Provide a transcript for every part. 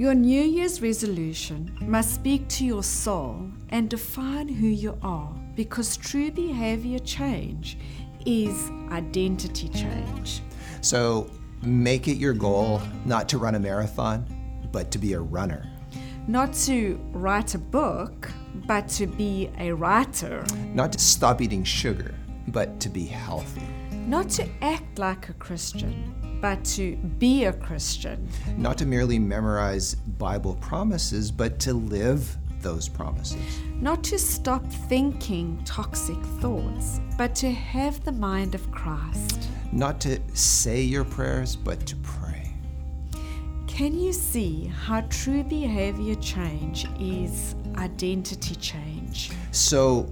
Your New Year's resolution must speak to your soul and define who you are, because true behavior change is identity change. So make it your goal not to run a marathon, but to be a runner. Not to write a book, but to be a writer. Not to stop eating sugar, but to be healthy. Not to act like a Christian, but to be a Christian. Not to merely memorize Bible promises, but to live those promises. Not to stop thinking toxic thoughts, but to have the mind of Christ. Not to say your prayers, but to pray. Can you see how true behavior change is identity change? So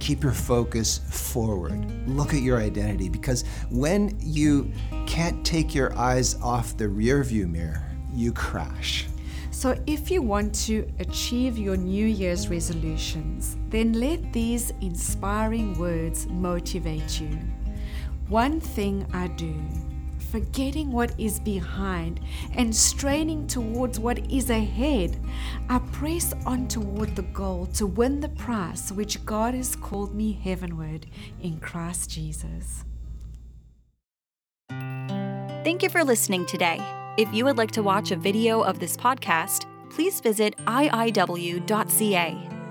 keep your focus forward. Look at your identity, because when you can't take your eyes off the rearview mirror, you crash. So if you want to achieve your New Year's resolutions, then let these inspiring words motivate you. One thing I do, forgetting what is behind and straining towards what is ahead, I press on toward the goal to win the prize which God has called me heavenward in Christ Jesus. Thank you for listening today. If you would like to watch a video of this podcast, please visit iiw.ca,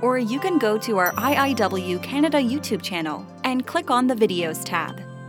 or you can go to our IIW Canada YouTube channel and click on the Videos tab.